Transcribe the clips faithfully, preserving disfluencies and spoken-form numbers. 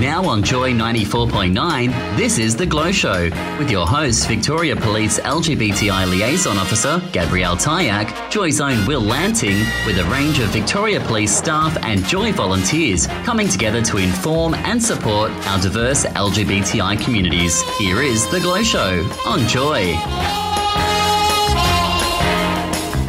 Now on Joy ninety-four point nine, this is The Glow Show, with your hosts Victoria Police L G B T I Liaison Officer Gabrielle Tayak, Joy's own Will Lanting, with a range of Victoria Police staff and Joy volunteers coming together to inform and support our diverse L G B T I communities. Here is The Glow Show on Joy.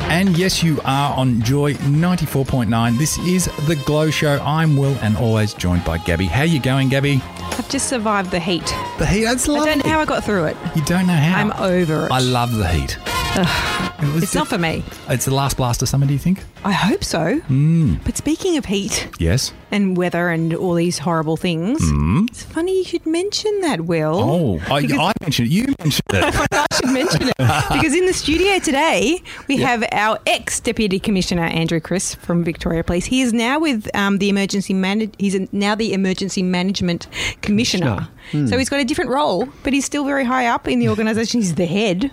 And yes, you are on Joy ninety-four point nine. This is The Glow Show. I'm Will and always joined by Gabby. How you going, Gabby? I've just survived the heat. The heat? That's lovely. I don't know how I got through it. You don't know how? I'm over it. I love the heat. It it's the, not for me. It's the last blast of summer, do you think? I hope so. Mm. But speaking of heat. Yes. And weather and all these horrible things. Mm. It's funny you should mention that, Will. Oh, I, I mentioned it. You mentioned it. I should mention it. Because in the studio today, we yep. have our ex-Deputy Commissioner, Andrew Crisp from Victoria Police. He is now with um, the Emergency Man- He's now the Emergency Management Commissioner. Commissioner. Mm. So he's got a different role, but he's still very high up in the organisation. He's the head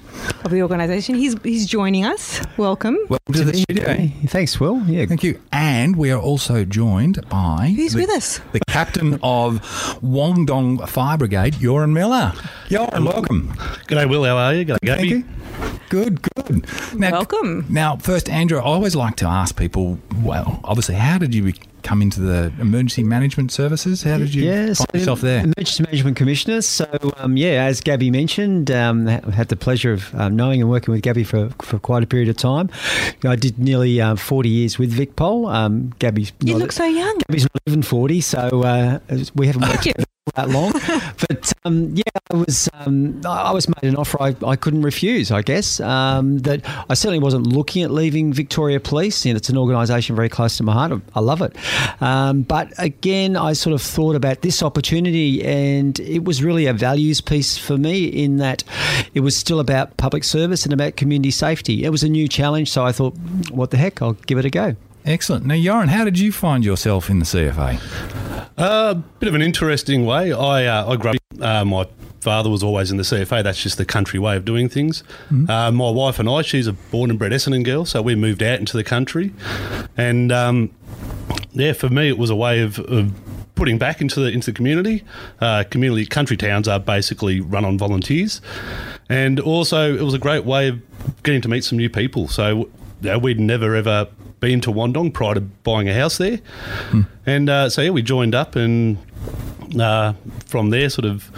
of the organisation. He's, he's joining us. Welcome. Welcome to the studio. Thanks, Will. Yeah, thank you. And we are also joined by... Who's the, with us? The captain of Wandong Fire Brigade, Yorin Miller. Yorin, welcome. G'day, Will. How are you? G'day, Gabby. Thank you. Good, good. Now, welcome. Now, first, Andrew, I always like to ask people, well, obviously, how did you come into the emergency management services? How did you yeah, find so yourself there? Emergency Management Commissioner. So, um, yeah, as Gabby mentioned, um, I had the pleasure of um, knowing and working with Gabby for, for quite a period of time. I did nearly uh, forty years with VicPol. Um, Gabby's you look a, so young. Gabby's not even forty, so uh, we haven't worked together that long. But um, yeah, I was um, I was made an offer I, I couldn't refuse, I guess. Um, that I certainly wasn't looking at leaving Victoria Police. You know, it's an organisation very close to my heart. I love it. Um, but again, I sort of thought about this opportunity and it was really a values piece for me in that it was still about public service and about community safety. It was a new challenge, so I thought, what the heck, I'll give it a go. Excellent. Now, Yorin, how did you find yourself in the C F A? A uh, bit of an interesting way. I uh, I grew up, uh, my father was always in the C F A. That's just the country way of doing things. Mm-hmm. Uh, my wife and I, she's a born and bred Essendon girl, so we moved out into the country. And, um, yeah, for me it was a way of, of putting back into the into the community. Uh, community country towns are basically run on volunteers. And also it was a great way of getting to meet some new people. So uh, we'd never ever... been to Wandong prior to buying a house there. Hmm. And uh, so, yeah, we joined up and uh, from there sort of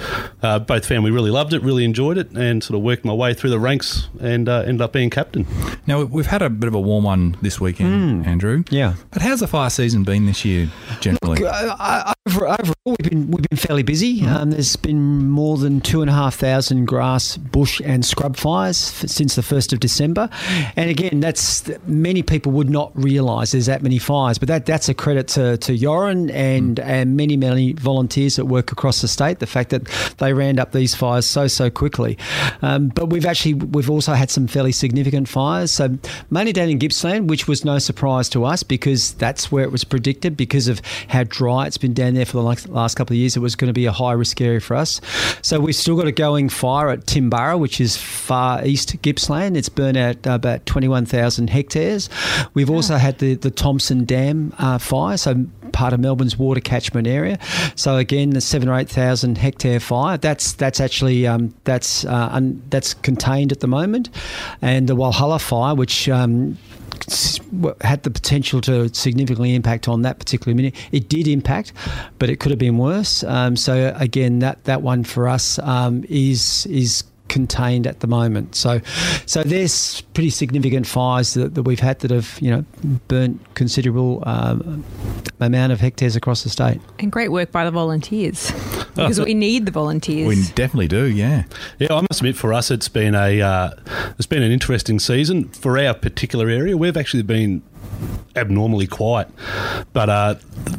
uh, both family really loved it, really enjoyed it and sort of worked my way through the ranks and uh, ended up being captain. Now, we've had a bit of a warm one this weekend, mm. Andrew. Yeah. But how's the fire season been this year generally? Look, I, I, overall, we've been, we've been fairly busy. Mm. Um, there's been more than two thousand five hundred grass, bush and scrub fires since the first of December. And again, that's many people would not realise there's that many fires, but that, that's a credit to, to Yorin and, mm. and many, many volunteers that work across the state, the fact that they ran up these fires so, so quickly. Um, but we've actually, we've also had some fairly significant fires, so mainly down in Gippsland, which was no surprise to us because that's where it was predicted because of how dry it's been down there for the last couple of years. It was going to be a high risk area for us. So we've still got a going fire at Timbara, which is far east Gippsland. It's burnt out about twenty-one thousand hectares. We've yeah. also had the, the Thompson Dam uh, fire, so part of Melbourne's water catchment area. So again, the seven or eight thousand hectare fire. That's that's actually um, that's uh, un, that's contained at the moment, and the Walhalla fire, which. Um, had the potential to significantly impact on that particular minute. It did impact, but it could have been worse. Um, so again, that, that one for us um, is is contained at the moment. So so there's pretty significant fires that, that we've had that have, you know, burnt considerable um, amount of hectares across the state. And great work by the volunteers because we need the volunteers. We definitely do, yeah. Yeah, I must admit for us it's been a uh, it's been an interesting season. For our particular area, we've actually been abnormally quiet. But uh,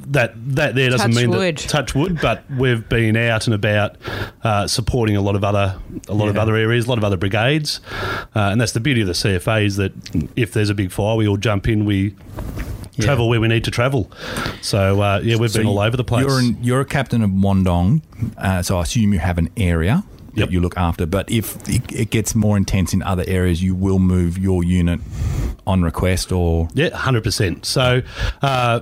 that that there doesn't touch mean wood. that touch wood. But we've been out and about uh, supporting a lot of other a lot yeah. of other areas, a lot of other brigades, uh, and that's the beauty of the C F A is that if there's a big fire, we all jump in. We yeah. travel where we need to travel. So uh, yeah, we've so been all over the place. You're in, you're a captain of Wandong, uh, so I assume you have an area. Yep. That you look after, but if it gets more intense in other areas, you will move your unit on request, or yeah, one hundred percent. So, uh,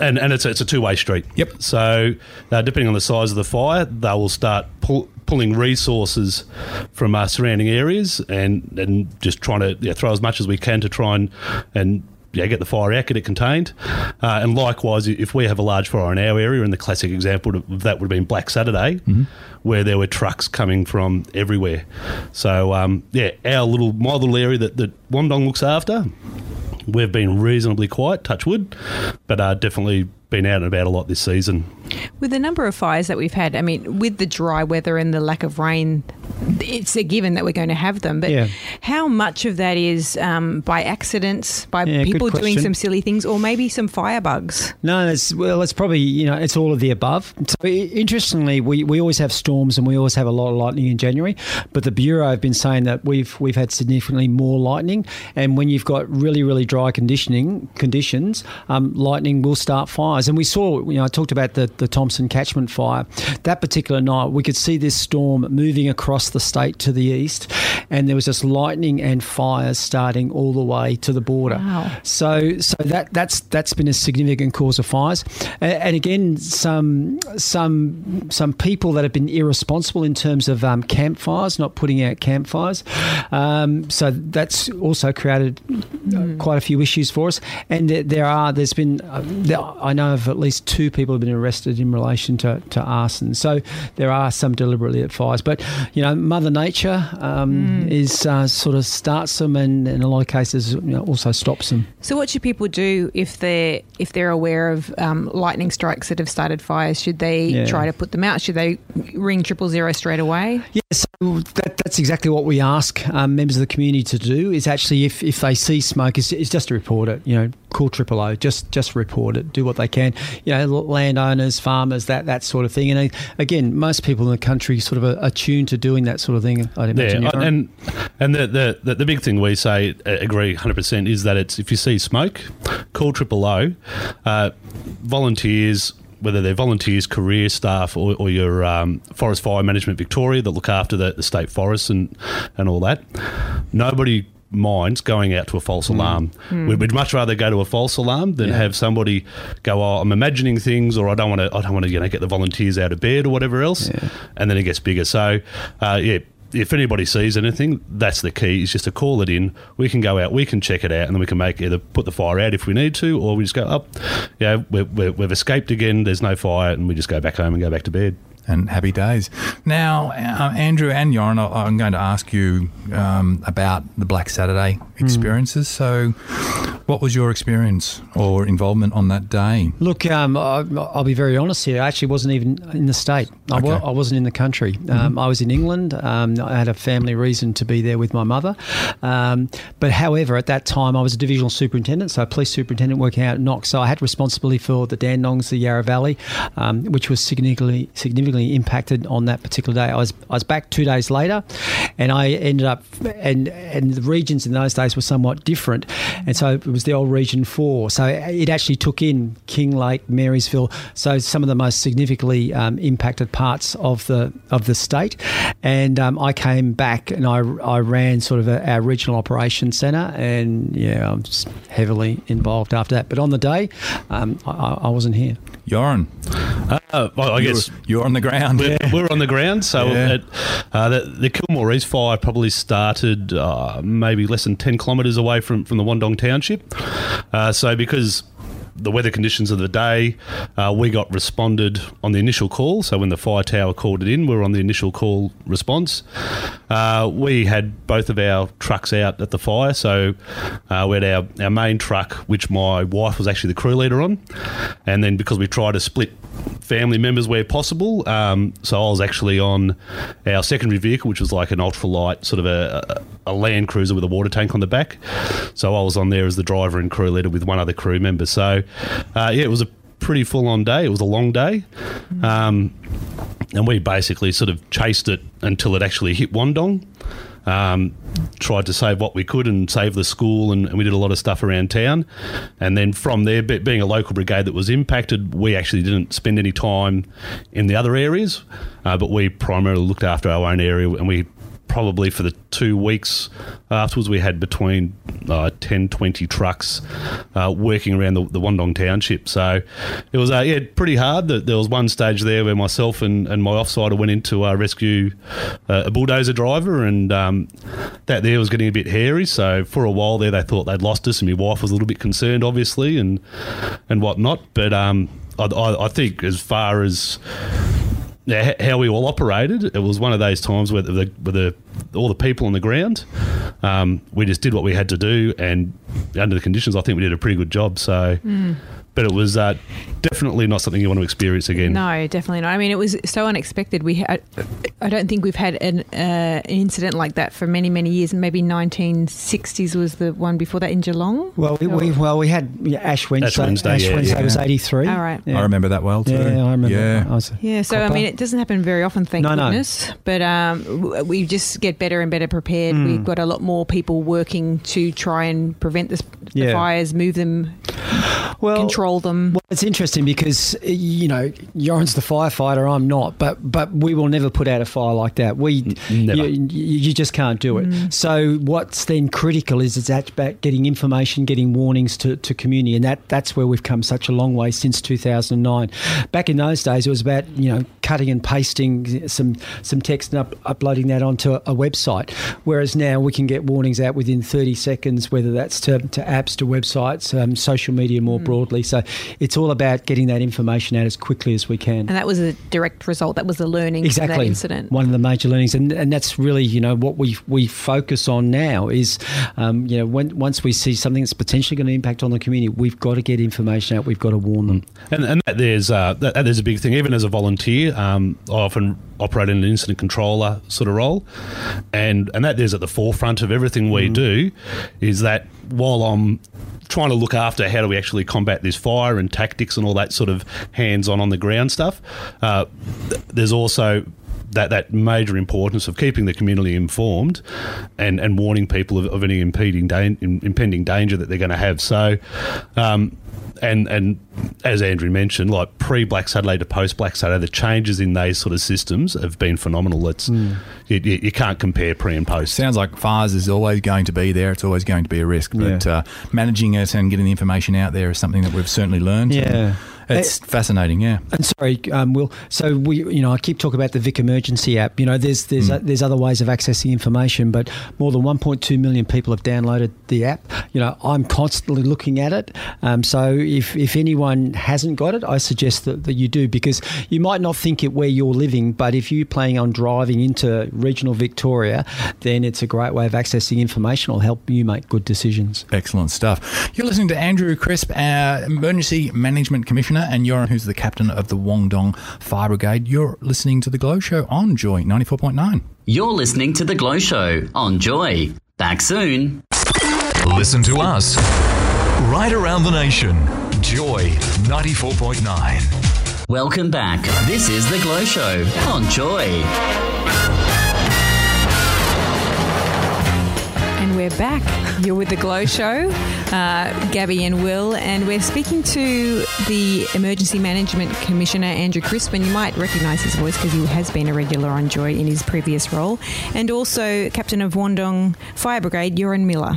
and and it's a, it's a two way street. Yep. So, uh, depending on the size of the fire, they will start pull, pulling resources from our surrounding areas, and and just trying to yeah, throw as much as we can to try and and. Yeah, get the fire out, get it contained. Uh, and likewise, if we have a large fire in our area, and the classic example of that would have been Black Saturday, mm-hmm. where there were trucks coming from everywhere. So, um, yeah, our little, my little area that, that Wandong looks after, we've been reasonably quiet, touch wood, but uh, definitely been out and about a lot this season. With the number of fires that we've had, I mean, with the dry weather and the lack of rain, it's a given that we're going to have them. But yeah. how much of that is um, by accidents, by yeah, people doing some silly things, or maybe some firebugs? No, it's, well, it's probably, you know, it's all of the above. So, interestingly, we, we always have storms and we always have a lot of lightning in January. But the Bureau have been saying that we've we've had significantly more lightning. And when you've got really, really dry conditioning conditions, um, lightning will start fires. And we saw, you know, I talked about the, the Thompson catchment fire. That particular night, we could see this storm moving across the state to the east, and there was just lightning and fires starting all the way to the border. Wow. So, so that that's that's been a significant cause of fires, and, and again, some some some people that have been irresponsible in terms of um, campfires, not putting out campfires. Um, so that's also created mm. quite a few issues for us. And there, there are there's been uh, there, I know of at least two people have been arrested in relation to to arson. So there are some deliberately lit fires, but you know, Mother Nature um, mm. is uh, sort of starts them, and, and in a lot of cases, you know, also stops them. So, what should people do if they're if they're aware of um, lightning strikes that have started fires? Should they yeah. try to put them out? Should they ring triple zero straight away? Yeah, so that, that's exactly what we ask um, members of the community to do. Is actually if, if they see smoke, is is just to report it. You know, call triple O. Just just report it. Do what they can. You know, landowners, farmers, that that sort of thing. And again, most people in the country sort of are attuned to doing that sort of thing. I'd imagine. Yeah, and and the, the the big thing we say, agree one hundred percent, is that it's if you see smoke, call triple O. Uh, volunteers, whether they're volunteers, career staff, or, or your um, Forest Fire Management Victoria that look after the, the state forests and, and all that, nobody minds going out to a false mm. alarm. Mm. We'd, we'd much rather go to a false alarm than yeah. have somebody go, "Oh, I'm imagining things," or "I don't want to. I don't want to, you know, get the volunteers out of bed," or whatever else, yeah. and then it gets bigger. So, uh, yeah. if anybody sees anything, that's the key, is just to call it in. We can go out, we can check it out, and then we can make either put the fire out if we need to, or we just go, up, oh, yeah, we're, we're, we've escaped again, there's no fire, and we just go back home and go back to bed. And happy days. Now, uh, Andrew and Yorin, I'm going to ask you um, about the Black Saturday experiences. Mm. So what was your experience or involvement on that day? Look, um, I, I'll be very honest here. I actually wasn't even in the state. I, okay. w- I wasn't in the country. Um, mm-hmm. I was in England. Um, I had a family reason to be there with my mother. Um, but however, at that time, I was a divisional superintendent, so a police superintendent working out at Knox. So I had responsibility for the Dandenongs, the Yarra Valley, um, which was significantly significantly impacted on that particular day. I was I was back two days later, and I ended up and and the regions in those days were somewhat different, and so it was the old Region Four. So it actually took in Kinglake, Marysville, so some of the most significantly um, impacted parts of the of the state. And um, I came back and I I ran sort of a, our regional operations centre, and yeah, I'm just heavily involved after that. But on the day, um, I, I wasn't here. Yorin, uh, well, I you guess were, you're on the ground. We're, yeah. we're on the ground, so yeah. it, uh, the, the Kilmore East fire probably started uh, maybe less than ten kilometres away from, from the Wandong township. Uh, so because the weather conditions of the day. Uh, we got responded on the initial call. So when the fire tower called it in, we were on the initial call response. Uh, we had both of our trucks out at the fire. So uh, we had our, our main truck, which my wife was actually the crew leader on. And then because we tried to split family members where possible, um, so I was actually on our secondary vehicle, which was like an ultralight sort of a, a, a Land Cruiser with a water tank on the back. So I was on there as the driver and crew leader with one other crew member. So uh, yeah, it was a pretty full-on day. It was a long day. Um, and we basically sort of chased it until it actually hit Wandong. Um, tried to save what we could and save the school, and, and we did a lot of stuff around town. And then from there, be, being a local brigade that was impacted, we actually didn't spend any time in the other areas, uh, but we primarily looked after our own area, and we probably for the two weeks afterwards we had between uh, ten, twenty trucks uh, working around the, the Wandong township. So it was uh, yeah, pretty hard. There was one stage there where myself and, and my offsider went in to uh, rescue uh, a bulldozer driver, and um, that there was getting a bit hairy. So for a while there they thought they'd lost us, and my wife was a little bit concerned obviously and and whatnot. But um, I, I, I think as far as Now, how we all operated, it was one of those times where, the, where the, all the people on the ground, um, we just did what we had to do, and under the conditions, I think we did a pretty good job. So, mm. But it was uh, definitely not something you want to experience again. No, definitely not. I mean, it was so unexpected. We had, I don't think we've had an uh, incident like that for many, many years. Maybe nineteen sixties was the one before that in Geelong. Well, we, we well we had yeah, Ash Wednesday. Ash Wednesday, Ash yeah, Wednesday yeah. was eighty-three. All right, yeah. I remember that well too. Yeah, I remember. Yeah, I was yeah so copper. I mean, it doesn't happen very often, thank no, goodness. No. But um, we just get better and better prepared. Mm. We've got a lot more people working to try and prevent this, yeah. the fires, move them, well, control them. Well, it's interesting because, you know, Yorin's the firefighter, I'm not, but but we will never put out a fire like that. We Never. You, you just can't do it. Mm. So what's then critical is it's about getting information, getting warnings to, to community, and that, that's where we've come such a long way since two thousand nine. Back in those days, it was about, you know, cutting and pasting some some text and up, uploading that onto a, a website, whereas now we can get warnings out within thirty seconds, whether that's to, to apps, to websites, um, social media more mm. broadly. So it's all about getting that information out as quickly as we can. And that was a direct result. That was a learning exactly. from that incident. One of the major learnings. And and that's really, you know, what we we focus on now is, um, you know, when, once we see something that's potentially going to impact on the community, we've got to get information out. We've got to warn them. And, and that there's, uh, that, that there's a big thing. Even as a volunteer, um, I often operate in an incident controller sort of role. And, and that is at the forefront of everything we mm. do, is that while I'm trying to look after how do we actually combat this fire and tactics and all that sort of hands-on on the ground stuff, uh, th- there's also that that major importance of keeping the community informed and, and warning people of, of any impending da- impending danger that they're going to have. So um, and and as Andrew mentioned, like pre-Black Saturday to post-Black Saturday, the changes in those sort of systems have been phenomenal. It's mm. you, you, you can't compare pre and post. Sounds like fires is always going to be there. It's always going to be a risk. But yeah. uh, managing it and getting the information out there is something that we've certainly learned. Yeah. And, It's fascinating, yeah. And sorry, um, Will. So we, you know, I keep talking about the Vic Emergency app. You know, there's there's mm. uh, there's other ways of accessing information, but more than one point two million people have downloaded the app. You know, I'm constantly looking at it. Um, so if if anyone hasn't got it, I suggest that, that you do, because you might not think it where you're living, but if you're planning on driving into regional Victoria, then it's a great way of accessing information. It'll help you make good decisions. Excellent stuff. You're listening to Andrew Crisp, our Emergency Management Commissioner, and Yorin, who's the captain of the Wandong Fire Brigade. You're listening to The Glow Show on Joy ninety-four point nine. You're listening to The Glow Show on Joy. Back soon. Listen to us right around the nation. Joy ninety-four point nine. Welcome back. This is The Glow Show on Joy. And we're back. You're with The Glow Show, uh, Gabby and Will, and we're speaking to the Emergency Management Commissioner, Andrew Crisp, and you might recognise his voice because he has been a regular on Joy in his previous role, and also Captain of Wandong Fire Brigade, Yorin Miller.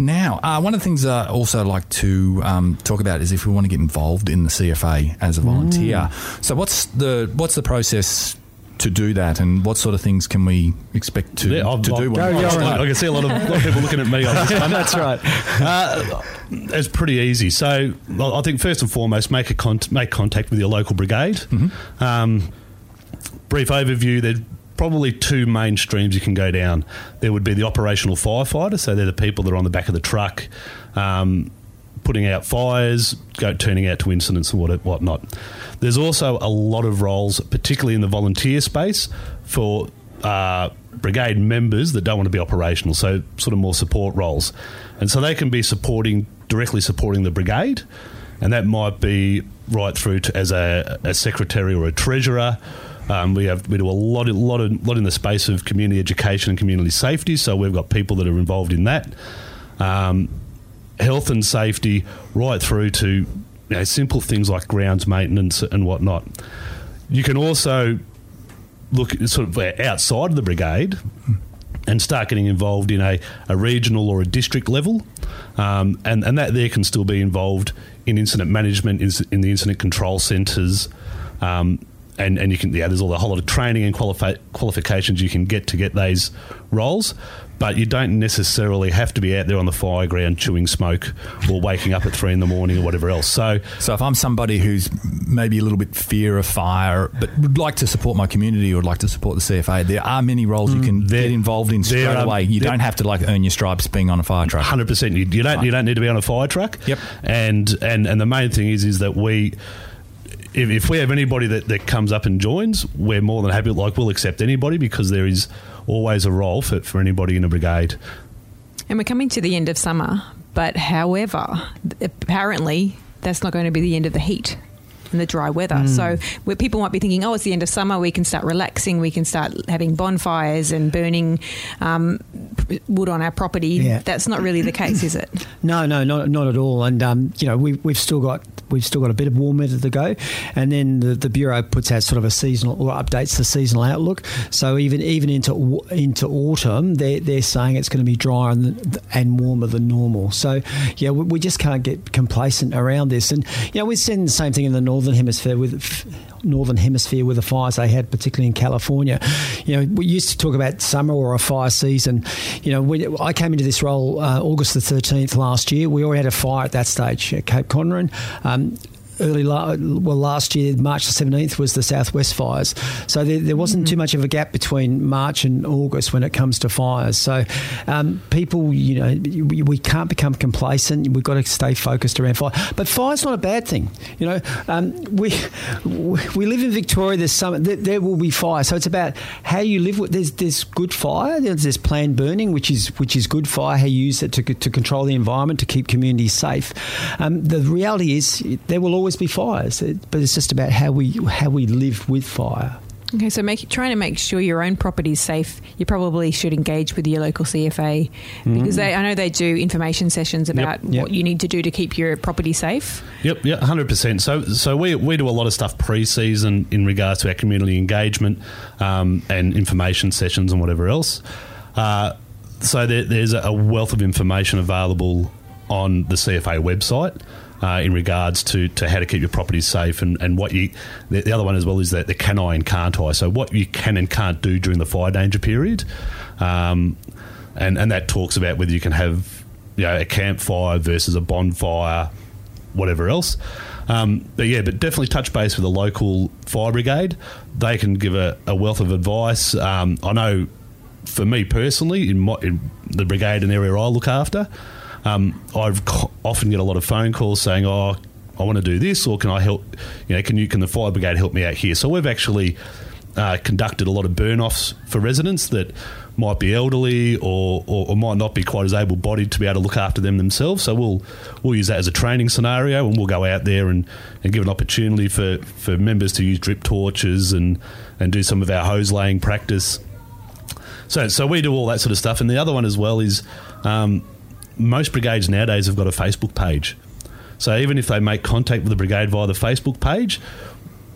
Now, uh, one of the things I also like to um, talk about is if we want to get involved in the C F A as a volunteer. Mm. So what's the what's the process to do that, and what sort of things can we expect to, yeah, to do? Go, go right. I can see a lot, of, a lot of people looking at me on this one. That's right. Uh, it's pretty easy. So I think first and foremost, make a con- make contact with your local brigade. Mm-hmm. Um, brief overview, there are probably two main streams you can go down. There would be the operational firefighter, so they're the people that are on the back of the truck, um, putting out fires, go turning out to incidents and what whatnot. There's also a lot of roles, particularly in the volunteer space, for uh, brigade members that don't want to be operational, so sort of more support roles. And so they can be supporting, directly supporting the brigade, and that might be right through to as a, a secretary or a treasurer. Um, we have we do a lot, a lot, of, lot in the space of community education and community safety, so we've got people that are involved in that. Um, health and safety, right through to, you know, simple things like grounds maintenance and whatnot. You can also look sort of outside of the brigade and start getting involved in a, a regional or a district level, um, and, and that there can still be involved in incident management, in, in the incident control centres, um, and, and you can, yeah, there's all a whole lot of training and qualifi- qualifications you can get to get those roles. But you don't necessarily have to be out there on the fire ground chewing smoke or waking up at three in the morning or whatever else. So so if I'm somebody who's maybe a little bit fear of fire but would like to support my community or would like to support the C F A, there are many roles you can there, get involved in straight are, away. You there, don't have to like earn your stripes being on a fire truck. one hundred percent. You, you, don't, you don't need to be on a fire truck. Yep. And and, and the main thing is is that we... If, if we have anybody that, that comes up and joins, we're more than happy. Like, we'll accept anybody because there is always a role for, for anybody in a brigade. And we're coming to the end of summer, but however, apparently that's not going to be the end of the heat and the dry weather. Mm. So where people might be thinking, oh, it's the end of summer, we can start relaxing, we can start having bonfires and burning um, wood on our property. Yeah. That's not really the case, is it? No, no, not not at all. And, um, you know, we, we've still got... We've still got a bit of warm weather to go, and then the, the bureau puts out sort of a seasonal or updates the seasonal outlook. So even even into into autumn, they're they're saying it's going to be drier and, and warmer than normal. So yeah, we, we just can't get complacent around this. And you know, we're seeing the same thing in the northern hemisphere with northern hemisphere with the fires they had, particularly in California. You know, we used to talk about summer or a fire season. You know, we, I came into this role uh, August the thirteenth last year. We already had a fire at that stage at Cape Conran. Um, Early la- well, last year, March the seventeenth was the Southwest fires. So there, there wasn't mm-hmm. too much of a gap between March and August when it comes to fires. So um, people, you know, we, we can't become complacent. We've got to stay focused around fire. But fire's not a bad thing. You know, um, we we live in Victoria. There's some, there, there will be fire. So it's about how you live with. There's there's good fire. There's, there's planned burning, which is which is good fire. How you use it to to control the environment, to keep communities safe. Um, the reality is there will always always be fires, but it's just about how we how we live with fire. Okay, so make, trying to make sure your own property is safe, you probably should engage with your local C F A mm. because they, I know they do information sessions about yep, yep. what you need to do to keep your property safe. Yep, yeah, one hundred percent. So so we we do a lot of stuff pre-season in regards to our community engagement um, and information sessions and whatever else. Uh, so there, there's a wealth of information available on the C F A website. Uh, in regards to, to how to keep your properties safe and, and what you... The, the other one as well is that the can I and can't I. So what you can and can't do during the fire danger period. Um, and, and that talks about whether you can have, you know, a campfire versus a bonfire, whatever else. Um, but yeah, but definitely touch base with the local fire brigade. They can give a, a wealth of advice. Um, I know for me personally, in, my, in the brigade and area I look after... Um, I often get a lot of phone calls saying, "Oh, I want to do this, or can I help? You know, can you can the fire brigade help me out here?" So we've actually uh, conducted a lot of burn-offs for residents that might be elderly or, or, or might not be quite as able-bodied to be able to look after them themselves. So we'll we'll use that as a training scenario, and we'll go out there and, and give an opportunity for, for members to use drip torches and, and do some of our hose laying practice. So so we do all that sort of stuff, and the other one as well is. Um, Most brigades nowadays have got a Facebook page. So even if they make contact with the brigade via the Facebook page,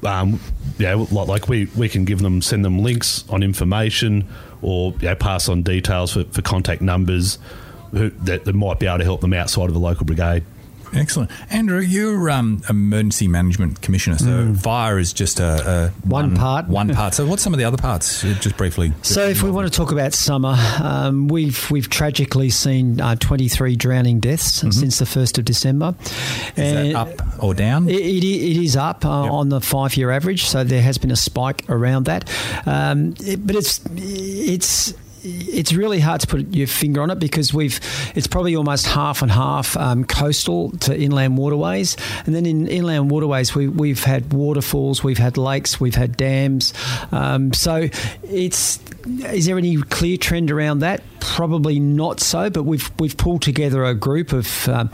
um, yeah, like we, we can give them, send them links on information or you know, pass on details for, for contact numbers who, that, that might be able to help them outside of the local brigade. Excellent. Andrew, you're um, Emergency Management Commissioner, so mm. fire is just a, a one, one part. One part. So what's some of the other parts, just briefly? So if we want to talk about summer, um, we've we've tragically seen uh, twenty-three drowning deaths mm-hmm. since the first of December. Is and that up or down? It, it, it is up uh, yep. on the five-year average, so there has been a spike around that. Um, it, but it's it's... It's really hard to put your finger on it because we've. It's probably almost half and half um, coastal to inland waterways, and then in inland waterways we, we've had waterfalls, we've had lakes, we've had dams. Um, so, it's is there any clear trend around that? Probably not so, but we've we've pulled together a group of um,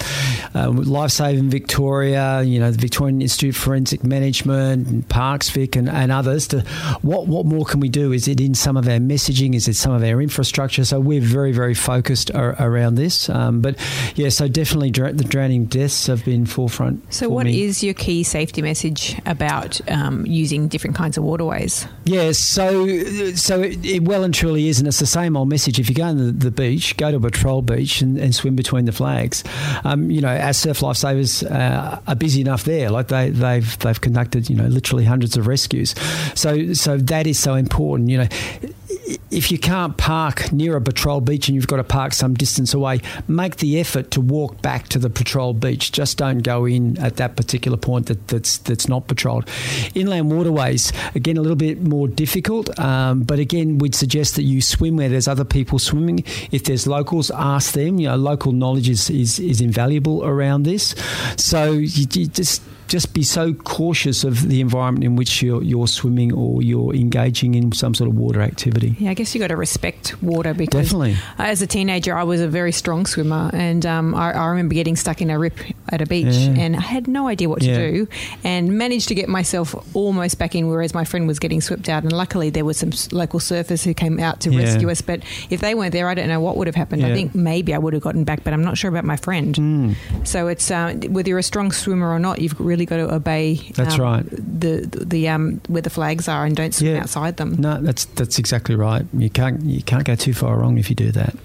uh, Life Saving Victoria, you know, the Victorian Institute of Forensic Management, and Parks Vic, and, and others. To what what more can we do? Is it in some of our messaging? Is it some of our infrastructure? So we're very, very focused ar- around this. Um, but yeah, so definitely dr- the drowning deaths have been forefront. So, for what me. is your key safety message about um, using different kinds of waterways? Yeah, so so it, it well and truly is, and it's the same old message. If you go to the, the beach, go to a patrol beach and, and swim between the flags. Um, you know, our surf lifesavers uh, are busy enough there. Like they they've they've conducted you know literally hundreds of rescues. So so that is so important. You know. If you can't park near a patrol beach and you've got to park some distance away, make the effort to walk back to the patrol beach. Just don't go in at that particular point that, that's that's not patrolled. Inland waterways, again, a little bit more difficult, um, but again, we'd suggest that you swim where there's other people swimming. If there's locals, ask them. You know, local knowledge is, is, is invaluable around this. So you, you just... Just be so cautious of the environment in which you're, you're swimming or you're engaging in some sort of water activity. Yeah, I guess you got to respect water because Definitely. as a teenager, I was a very strong swimmer and um, I, I remember getting stuck in a rip at a beach yeah. and I had no idea what yeah. to do and managed to get myself almost back in, whereas my friend was getting swept out, and luckily there were some local surfers who came out to yeah. rescue us, but if they weren't there, I don't know what would have happened. Yeah. I think maybe I would have gotten back, but I'm not sure about my friend. Mm. So it's uh, whether you're a strong swimmer or not, you've really got to obey. That's um, right. The the um where the flags are, and don't swim yeah. outside them. No, that's that's exactly right. You can't you can't go too far wrong if you do that.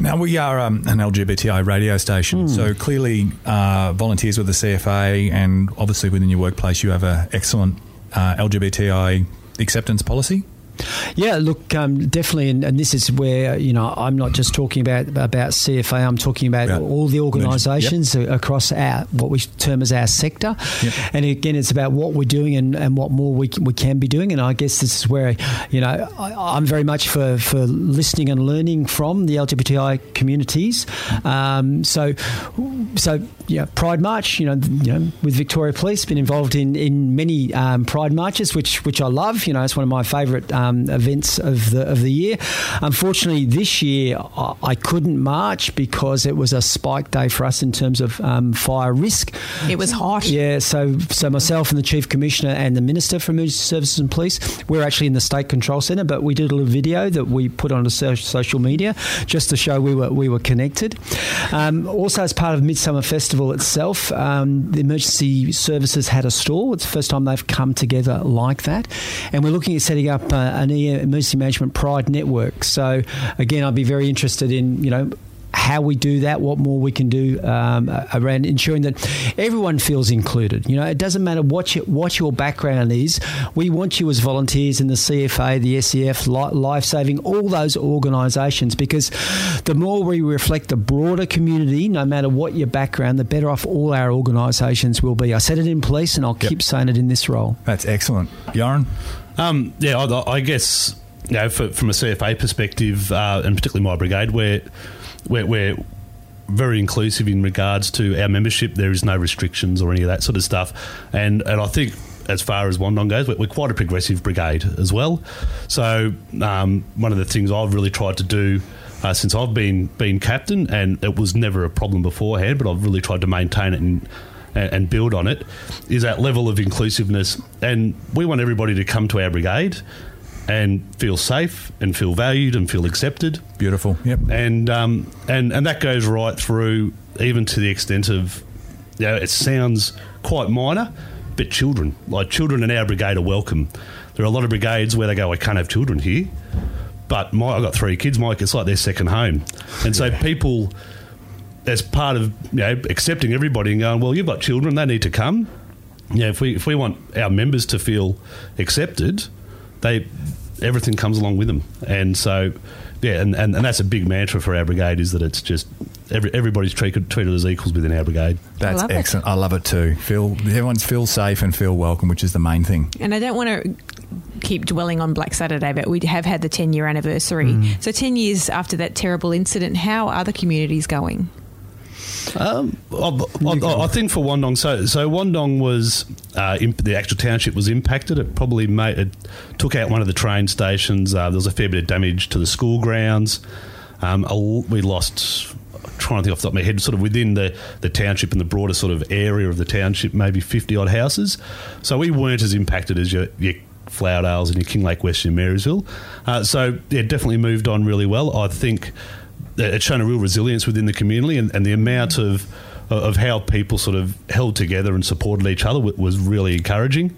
Now we are um, an L G B T I radio station, mm. so clearly uh, volunteers with the C F A, and obviously within your workplace you have an excellent uh, L G B T I acceptance policy. Yeah, look, um, definitely, and, and this is where, you know, I'm not just talking about, about C F A, I'm talking about yeah. all the organisations yep. across our what we term as our sector. Yep. And again, it's about what we're doing and, and what more we can, we can be doing. And I guess this is where, you know, I, I'm very much for, for listening and learning from the L G B T I communities. Um, so, so yeah, Pride March, you know, you know, with Victoria Police, been involved in, in many um, Pride Marches, which which I love. You know, it's one of my favourite Um, Um, events of the of the year. Unfortunately, this year I, I couldn't march because it was a spike day for us in terms of um, fire risk. It was hot. Yeah, so so myself and the Chief Commissioner and the Minister for Emergency Services and Police, we're actually in the State Control Centre, but we did a little video that we put onto social media just to show we were we were connected. Um, also, as part of Midsummer Festival itself, um, the Emergency Services had a stall. It's the first time they've come together like that, and we're looking at setting up Uh, an emergency management pride network. So again, I'd be very interested in, you know, how we do that, what more we can do um, around ensuring that everyone feels included. You know, it doesn't matter what your, what your background is. We want you as volunteers in the C F A, the S E F, Life Saving, all those organisations, because the more we reflect the broader community, no matter what your background, the better off all our organisations will be. I said it in police and I'll yep. keep saying it in this role. That's excellent. Yorin? Um, yeah, I, I guess, you know, for, from a C F A perspective, uh, and particularly my brigade, we're... We're, we're very inclusive in regards to our membership. There is no restrictions or any of that sort of stuff. And and I think as far as Wandong goes, we're, we're quite a progressive brigade as well. So um, one of the things I've really tried to do uh, since I've been been captain, and it was never a problem beforehand, but I've really tried to maintain it and, and build on it, is that level of inclusiveness. And we want everybody to come to our brigade and feel safe and feel valued and feel accepted. Beautiful. Yep. And um, and, and that goes right through even to the extent of, you know, it sounds quite minor, but children. Like children in our brigade are welcome. There are a lot of brigades where they go, I can't have children here. But my, I've got three kids, Mike. It's like their second home. And so yeah. people as part of, you know, accepting everybody and going, well, you've got children, they need to come. Yeah, you know, if we if we want our members to feel accepted, they everything comes along with them. And so, yeah, and, and, and that's a big mantra for our brigade, is that it's just every, everybody's treated, treated as equals within our brigade. That's I excellent. It. I love it too. Feel everyone's feel safe and feel welcome, which is the main thing. And I don't want to keep dwelling on Black Saturday, but we have had the ten-year anniversary. Mm. So ten years after that terrible incident, how are the communities going? Um, I, I, I think for Wandong, so so Wandong was uh, imp- the actual township was impacted. It probably made it took out one of the train stations. Uh, there was a fair bit of damage to the school grounds. Um, a, we lost, I'm trying to think off the top of my head, sort of within the, the township and the broader sort of area of the township, maybe fifty odd houses. So we weren't as impacted as your, your Flowerdales and your King Lake West and Marysville. Uh, so yeah, definitely moved on really well. I think it's shown a real resilience within the community, and, and the amount of of how people sort of held together and supported each other was really encouraging,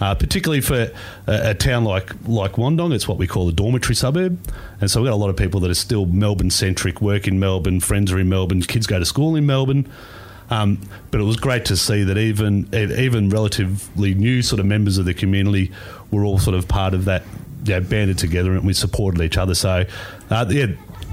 uh, particularly for a, a town like, like Wandong. It's what we call a dormitory suburb, and so we've got a lot of people that are still Melbourne-centric, work in Melbourne, friends are in Melbourne, kids go to school in Melbourne. Um, but it was great to see that even even relatively new sort of members of the community were all sort of part of that, you know, banded together, and we supported each other. So, uh, yeah,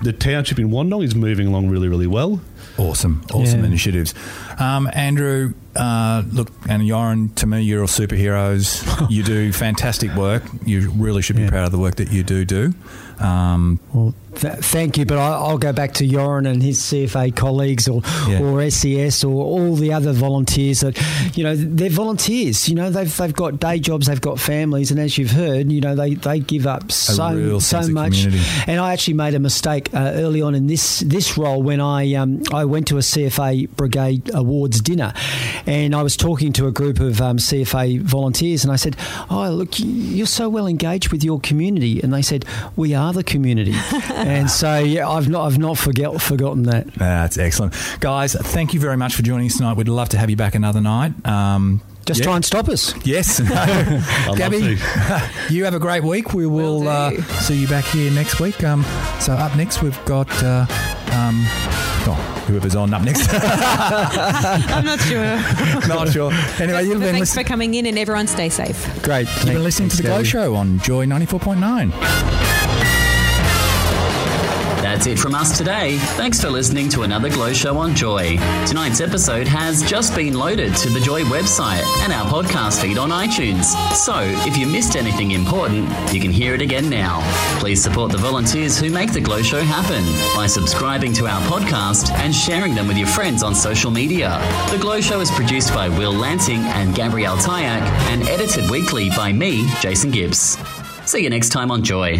the township in Wandong is moving along really, really well. Awesome. Awesome yeah. initiatives. Um, Andrew, uh, look, and Yorin, to me, you're all superheroes. You do fantastic work. You really should be yeah. proud of the work that you do do. Um, well, th- thank you, but I, I'll go back to Yorin and his C F A colleagues, or yeah. or S E S, or all the other volunteers that, you know, they're volunteers. You know, they've they've got day jobs, they've got families, and as you've heard, you know, they, they give up so so much. Community. And I actually made a mistake uh, early on in this this role when I um I went to a C F A Brigade Awards dinner, and I was talking to a group of um, C F A volunteers, and I said, "Oh, look, you're so well engaged with your community," and they said, "We are." The community, and so yeah, I've not I've not forget, forgotten that. That's excellent, guys. Thank you very much for joining us tonight. We'd love to have you back another night. Um, Just yeah. try and stop us. Yes, no. Gabby, you have a great week. We will, will uh, see you back here next week. Um, so up next we've got. Uh, um, Oh, whoever's on up next. I'm not sure. Not sure. Anyway, you've been Thanks listen- for coming in, and everyone stay safe. Great. Thanks. You've been listening Thanks, to The Glow Show on Joy ninety-four point nine. That's it from us today. Thanks for listening to another Glow Show on Joy. Tonight's episode has just been loaded to the Joy website and our podcast feed on iTunes. So if you missed anything important, you can hear it again now. Please support the volunteers who make the Glow Show happen by subscribing to our podcast and sharing them with your friends on social media. The Glow Show is produced by Will Lanting and Gabrielle Tayak, and edited weekly by me, Jason Gibbs. See you next time on Joy.